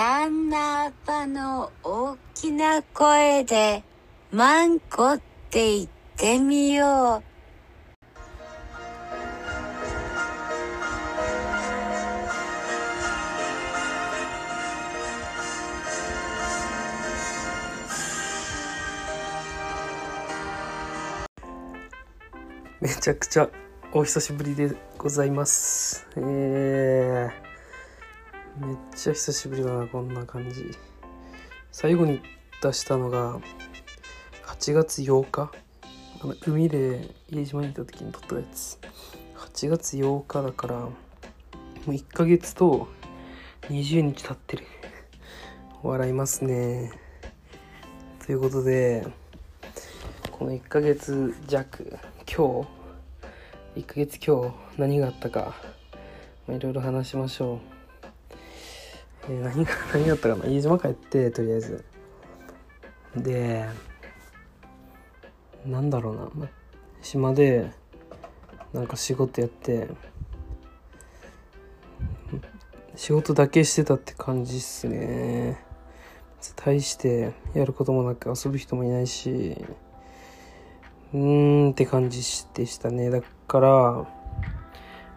カンナーパの大きな声でマンコって言ってみよう。めちゃくちゃお久しぶりでございます。めっちゃ久しぶりだな、こんな感じ。最後に出したのが8月8日。海で家島にいた時に撮ったやつ。8月8日だから、もう1ヶ月と20日経ってる。笑いますね。ということで、この1ヶ月弱、1ヶ月今日何があったか、いろいろ話しましょう。何があったかな。家島帰って、とりあえずで、なんだろうな、島でなんか仕事やって、仕事だけしてたって感じっすね。大してやることもなく、遊ぶ人もいないし、って感じでしたね。だからも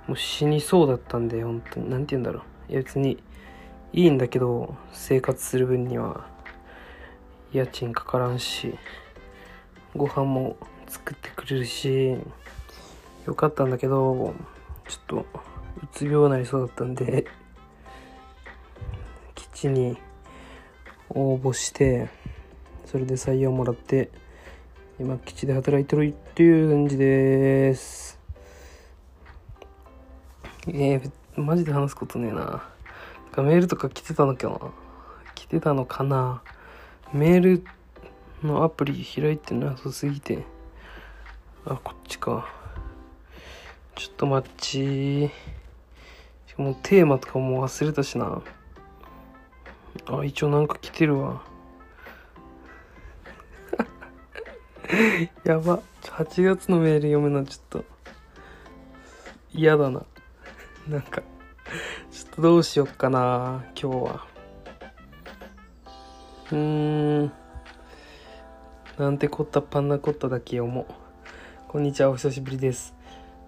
う死にそうだったんで、本当になんて言うんだろう、いや別にいいんだけど、生活する分には家賃かからんし、ご飯も作ってくれるしよかったんだけど、ちょっとうつ病になりそうだったんで、基地に応募して、それで採用もらって、今基地で働いてるっていう感じです。マジで話すことねえな。メールとか来てたのかな。メールのアプリ開いてなさすぎて、あ、こっちか。ちょっと待ち。しかもテーマとかも忘れたしな。あ、一応なんか来てるわ。やば。8月のメール読むのちょっと嫌だな。なんかちょっとどうしよっかな、今日は。なんてこったパンナコッタだけ読もう。こんにちは、お久しぶりです。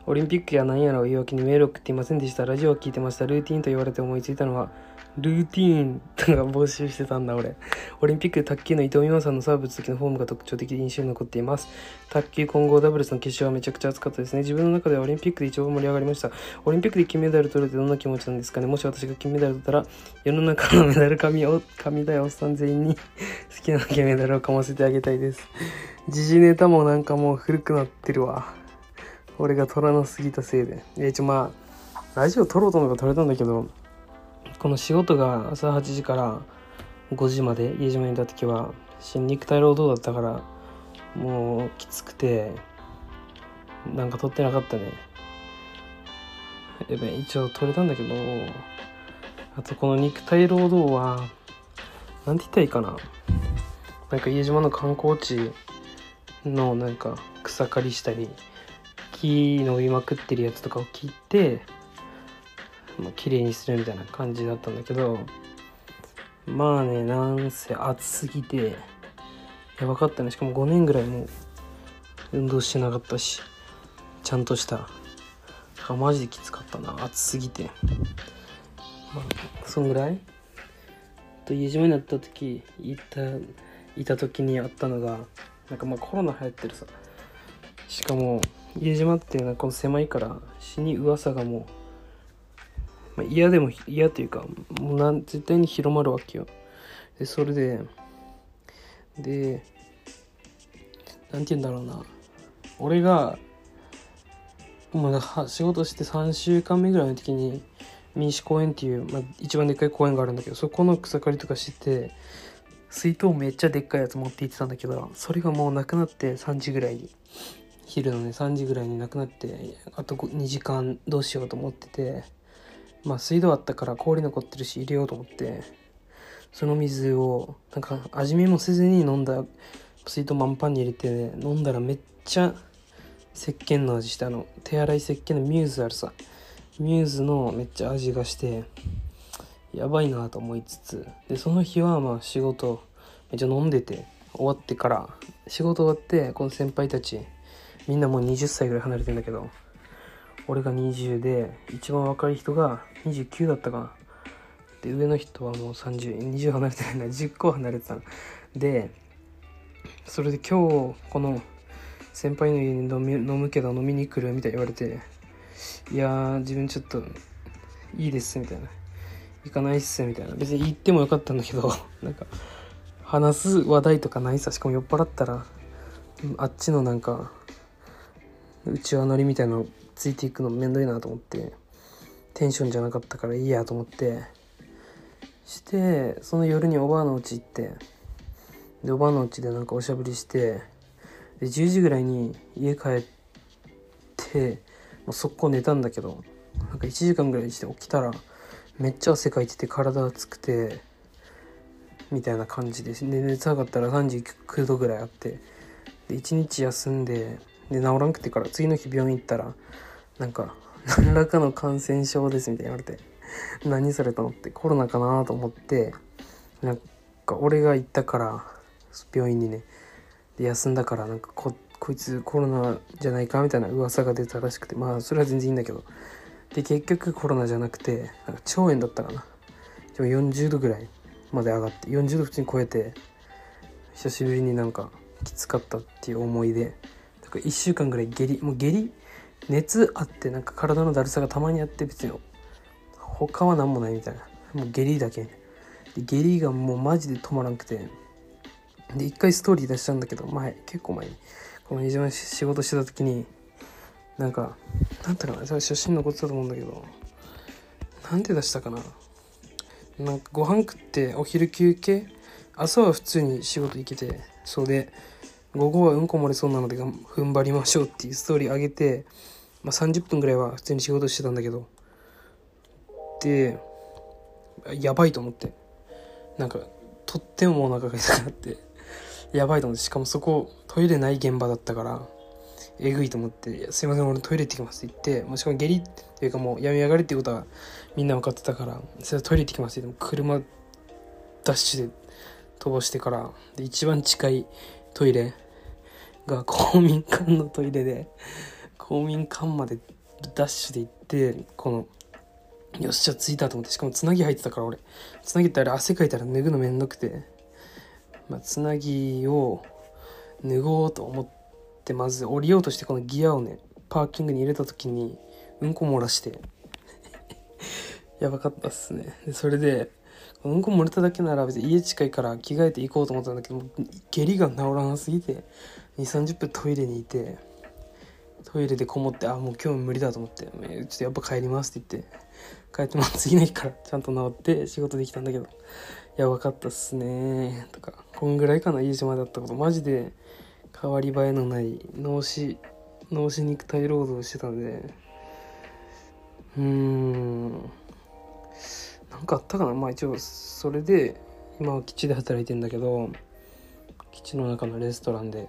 オリンピックや何やらを言い訳にメール送っていませんでした。ラジオを聞いてました。ルーティーンと言われて思いついたのは、ルーティーンとか募集してたんだ俺。オリンピックで卓球の伊藤美誠さんのサーブ打つ時のフォームが特徴的で印象に残っています。卓球混合ダブルスの決勝はめちゃくちゃ熱かったですね。自分の中ではオリンピックで一番盛り上がりました。オリンピックで金メダル取れてどんな気持ちなんですかね。もし私が金メダル取ったら、世の中のメダル神だよおっさん全員に好きなだけメダルをかませてあげたいです。時事ネタもなんかもう古くなってるわ、俺が取らなすぎたせいで。ラジオ撮ろうと思えば撮れたんだけど、この仕事が朝8時から5時まで家島にいた時は肉体労働だったから、もうきつくてなんか撮ってなかったね。一応撮れたんだけど、あとこの肉体労働はなんて言ったらいいかな、なんか家島の観光地のなんか草刈りしたり、木伸びまくってるやつとかを切って、綺麗にするみたいな感じだったんだけど、まあね、なんせ暑すぎてやばかったね。しかも5年ぐらいも運動してなかったし、ちゃんとしたマジできつかったな、暑すぎて。そんぐらいと家島になった時、いた時にあったのが、なんかコロナ流行ってるさ。しかも家島ってなんか狭いから死に噂がもう嫌というか、もう絶対に広まるわけよ。で、それでなんて言うんだろうな、俺がもう仕事して3週間目ぐらいの時に、民主公園っていう、一番でっかい公園があるんだけど、そこの草刈りとかしてて、水筒めっちゃでっかいやつ持って行ってたんだけど、それがもうなくなって、3時ぐらいに、昼のね3時ぐらいになくなって、あと2時間どうしようと思ってて、水道あったから氷残ってるし入れようと思って、その水をなんか味見もせずに飲んだ。水筒満パンに入れて、ね、飲んだらめっちゃ石鹸の味して、手洗い石鹸のミューズあるさ、ミューズのめっちゃ味がして、やばいなと思いつつ、でその日はまあ仕事めっちゃ飲んでて、終わってから仕事終わってこの先輩たちみんなもう20歳ぐらい離れてんだけど、俺が20で一番若い人が29だったかな、で上の人はもう30、20離れてないな、10個離れてたので、それで今日この先輩の家に飲むけど飲みに来るみたいに言われて、いやー自分ちょっといいですみたいな、行かないっすみたいな、別に行ってもよかったんだけど、なんか話す話題とかないさ、しかも酔っ払ったらあっちのなんかうちわ乗りみたいなのついていくのめんどいなと思って、テンションじゃなかったからいいやと思って、してその夜におばあの家行って、でおばあの家でなんかおしゃべりして、で10時ぐらいに家帰ってもう速攻寝たんだけど、なんか1時間ぐらいして起きたらめっちゃ汗かいてて体熱くてみたいな感じで、熱上がったら39度ぐらいあって、で1日休んで、で治らんくてから次の日病院行ったらなんか何らかの感染症ですみたいに言われて、何されたのってコロナかなと思って、なんか俺が行ったから病院にね、で休んだからなんかこいつコロナじゃないかみたいな噂が出たらしくて、まあそれは全然いいんだけど、で結局コロナじゃなくてなんか腸炎だったかな。でも40度ぐらいまで上がって、40度普通に超えて、久しぶりになんかきつかったっていう思いで、なんか1週間ぐらい下痢熱あって、なんか体のだるさがたまにあって、別に他は何もないみたいな、もう下痢だけで、下痢がもうマジで止まらんくて、で一回ストーリー出したんだけど、結構前にこの一番仕事してた時になんかなんだかな、それ写真残ってたと思うんだけど、なんて出したかな、なんかご飯食ってお昼休憩、朝は普通に仕事行けて、そうで午後はうんこ漏れそうなので踏ん張りましょうっていうストーリー上げて、まあ、30分ぐらいは普通に仕事してたんだけど、でやばいと思って、なんかとってもお腹が痛くなってやばいと思って、しかもそこトイレない現場だったからえぐいと思って、すいません俺トイレ行ってきますって言って、もしかも下痢っていうかもうやめやがれっていうことはみんな分かってたから、それトイレ行ってきますって言って、車ダッシュで飛ばしてから、で一番近いトイレが公民館のトイレで、公民館までダッシュで行って、このよっしゃ着いたと思って、しかもつなぎ入ってたから、俺つなぎってあれ汗かいたら脱ぐのめんどくて、まあ、つなぎを脱ごうと思って、まず降りようとしてこのギアをねパーキングに入れた時にうんこ漏らしてやばかったっすね。でそれでうんこ漏れただけなら別に家近いから着替えて行こうと思ったんだけど、下痢が治らなすぎて 2,30 分トイレにいて、トイレでこもって、あもう今日無理だと思って、ちょっとやっぱ帰りますって言って帰って、も次の日からちゃんと治って仕事できたんだけど、やばかったっすねとか、こんぐらいかな家島だったこと。マジで変わり映えのない脳死肉体労働してたんで、なんかあったかな。まあ一応それで今は基地で働いてんだけど、基地の中のレストランで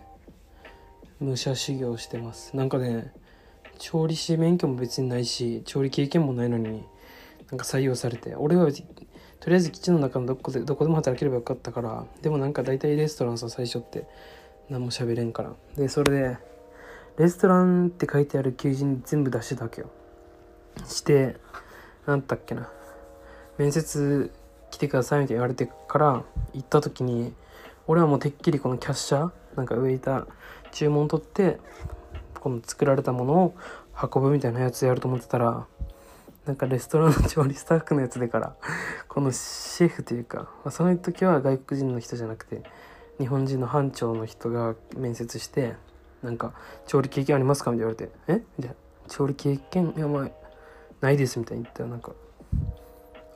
武者修行してます。なんかね、調理師免許も別にないし調理経験もないのになんか採用されて、俺はとりあえず基地の中のどこでも働ければよかったから、でもなんか大体レストランさ最初って何も喋れんから、でそれでレストランって書いてある求人全部出してたわけよ。してなんだっけな、面接来てくださいみたいに言われてから行った時に、俺はもうてっきりこのキャッシャーなんかウェイター注文取ってこの作られたものを運ぶみたいなやつやると思ってたら、なんかレストランの調理スタッフのやつでからこのシェフというか、その時は外国人の人じゃなくて日本人の班長の人が面接して、なんか調理経験ありますかみたいに言われて、えじゃあ調理経験いやまあないですみたいに言ったら、なんか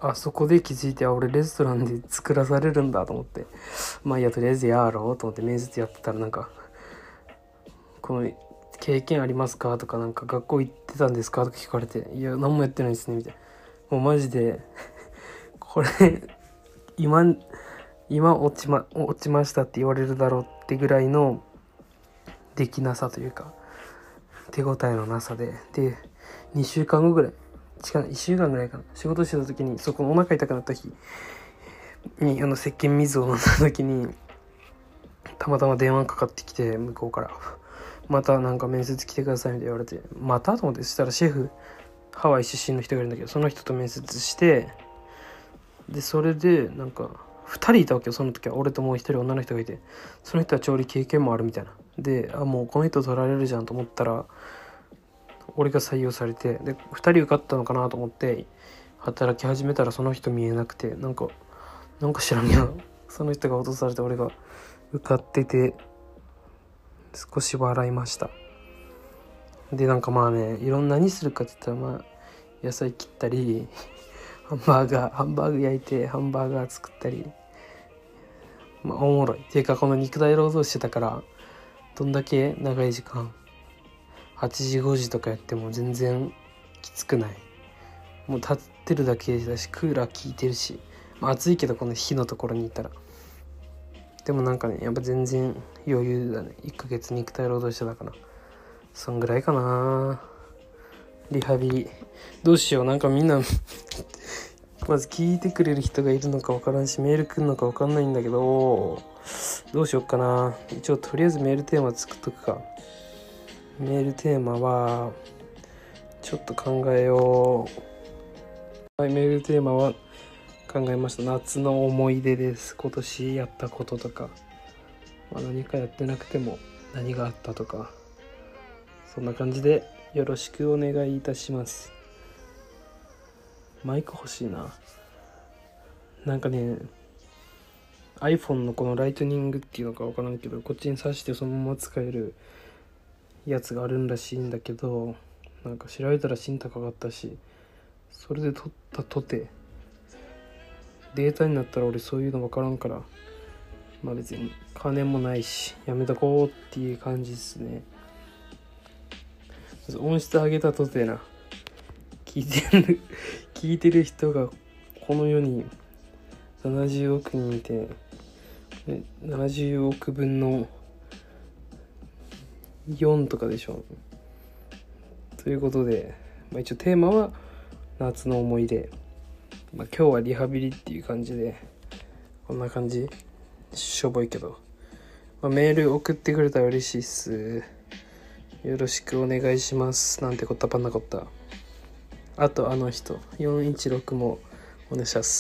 あそこで気づいて、あ俺レストランで作らされるんだと思って、まあいやとりあえずやろうと思って面接やってたら、なんかこの経験ありますかとか、なんか学校行ってたんですかとか聞かれて、いや何もやってないですねみたいな、もうマジでこれ今落ちましたって言われるだろうってぐらいのできなさというか手応えのなさで、で2週間後ぐらい違う、1週間ぐらいかな、仕事してた時に、そこのお腹痛くなった日に、石鹸水を飲んだ時にたまたま電話かかってきて、向こうからまたなんか面接来てくださいみたいな言われて、またと思って、そしたらシェフ、ハワイ出身の人がいるんだけど、その人と面接して、でそれでなんか2人いたわけよ、その時は。俺ともう1人女の人がいて、その人は調理経験もあるみたいな。で、あ、もうこの人取られるじゃんと思ったら、俺が採用されて、で2人受かったのかなと思って働き始めたら、その人見えなくて、なんか知らんけどその人が落とされて、俺が受かってて、少し笑いました。で、なんかまあね、いろんな何するかって言ったら、まあ野菜切ったりハンバーグ焼いてハンバーガー作ったり、まあおもろいっていうか、この肉体労働してたから、どんだけ長い時間8時5時とかやっても全然きつくない。もう立ってるだけだし、クーラー効いてるし、まあ、暑いけどこの火のところにいたら。でもなんかね、やっぱ全然余裕だね。1ヶ月肉体労働してたから、そんぐらいかな。リハビリどうしよう、なんかみんなまず聞いてくれる人がいるのか分からんし、メール来るのか分かんないんだけど、どうしよっかな。一応とりあえずメールテーマ作っとくか。メールテーマはちょっと考えよう。はい、メールテーマは考えました。夏の思い出です。今年やったこととか、まあ、何かやってなくても何があったとか、そんな感じでよろしくお願いいたします。マイク欲しいな。なんかね、 iPhone のこのライトニングっていうのか分からんけど、こっちに挿してそのまま使えるやつがあるんらしいんだけど、なんか調べたら芯高かったし、それで撮ったとてデータになったら俺そういうの分からんから、まあ別に金もないしやめとこうっていう感じですね。音質上げたとてな、聞いてる人がこの世に70億人いて、70億分の4とかでしょ。ということで、まあ、一応テーマは夏の思い出、まあ、今日はリハビリっていう感じで、こんな感じ、しょぼいけど、まあ、メール送ってくれたら嬉しいっす。よろしくお願いします。なんてこったぱんなこった。あとあの人416もお願いします。